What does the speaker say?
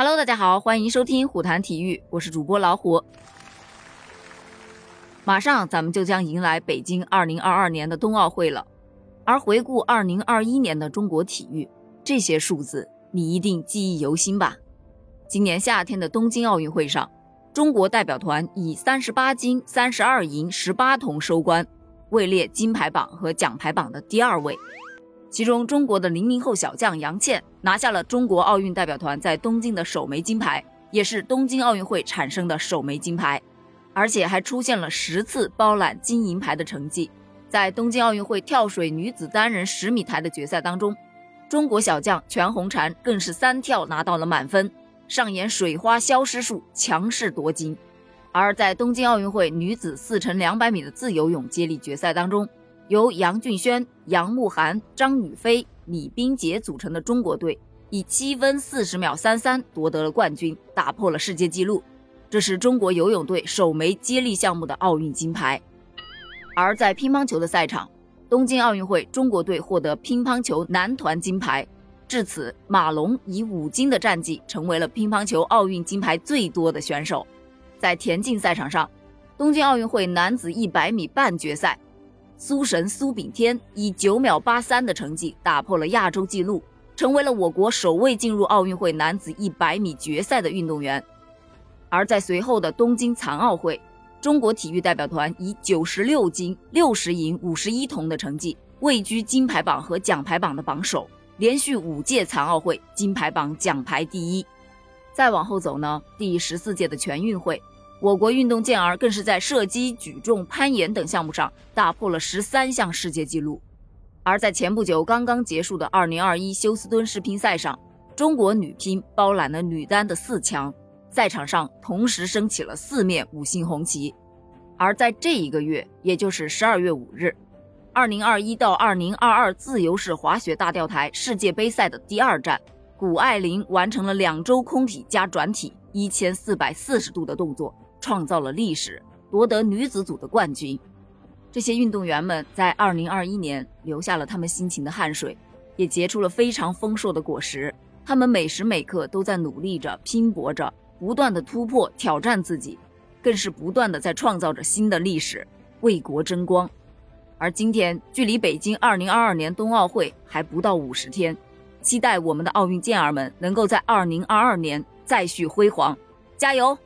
Hello， 大家好，欢迎收听虎谈体育，我是主播老虎。马上咱们就将迎来北京2022年的冬奥会了，而回顾2021年的中国体育，这些数字你一定记忆犹新吧。今年夏天的东京奥运会上，中国代表团以38金、32银、18铜收官，位列金牌榜和奖牌榜的第二位。其中中国的00后小将杨倩拿下了中国奥运代表团在东京的首枚金牌，也是东京奥运会产生的首枚金牌，而且还出现了10次包揽金银牌的成绩。在东京奥运会跳水女子单人10米台的决赛当中，中国小将全红婵更是3跳拿到了满分，上演水花消失术，强势夺金。而在东京奥运会女子4×200米的自由泳接力决赛当中，由杨俊轩、杨慕涵、张雨霏、李冰洁组成的中国队以7分40秒33夺得了冠军，打破了世界纪录，这是中国游泳队首枚接力项目的奥运金牌。而在乒乓球的赛场，东京奥运会中国队获得乒乓球男团金牌，至此马龙以5金的战绩成为了乒乓球奥运金牌最多的选手。在田径赛场上，东京奥运会男子100米半决赛，苏神苏炳添以9秒83的成绩打破了亚洲纪录，成为了我国首位进入奥运会男子100米决赛的运动员。而在随后的东京残奥会，中国体育代表团以96金、60银、51铜的成绩位居金牌榜和奖牌榜的榜首，连续5届残奥会金牌榜奖牌第一。再往后走呢，第14届的全运会，我国运动健儿更是在射击、举重、攀岩等项目上打破了13项世界纪录。而在前不久刚刚结束的2021休斯敦世乒赛上，中国女乒包揽了女单的4强，赛场上同时升起了4面5星红旗。而在这一个月，也就是12月5日，2021到2022自由式滑雪大跳台世界杯赛的第二站，谷爱凌完成了2周空体加转体1440度的动作，创造了历史，夺得女子组的冠军。这些运动员们在2021年留下了他们辛勤的汗水，也结出了非常丰硕的果实，他们每时每刻都在努力着、拼搏着，不断的突破、挑战自己，更是不断的在创造着新的历史，为国争光。而今天距离北京2022年冬奥会还不到50天，期待我们的奥运健儿们能够在2022年再续辉煌，加油！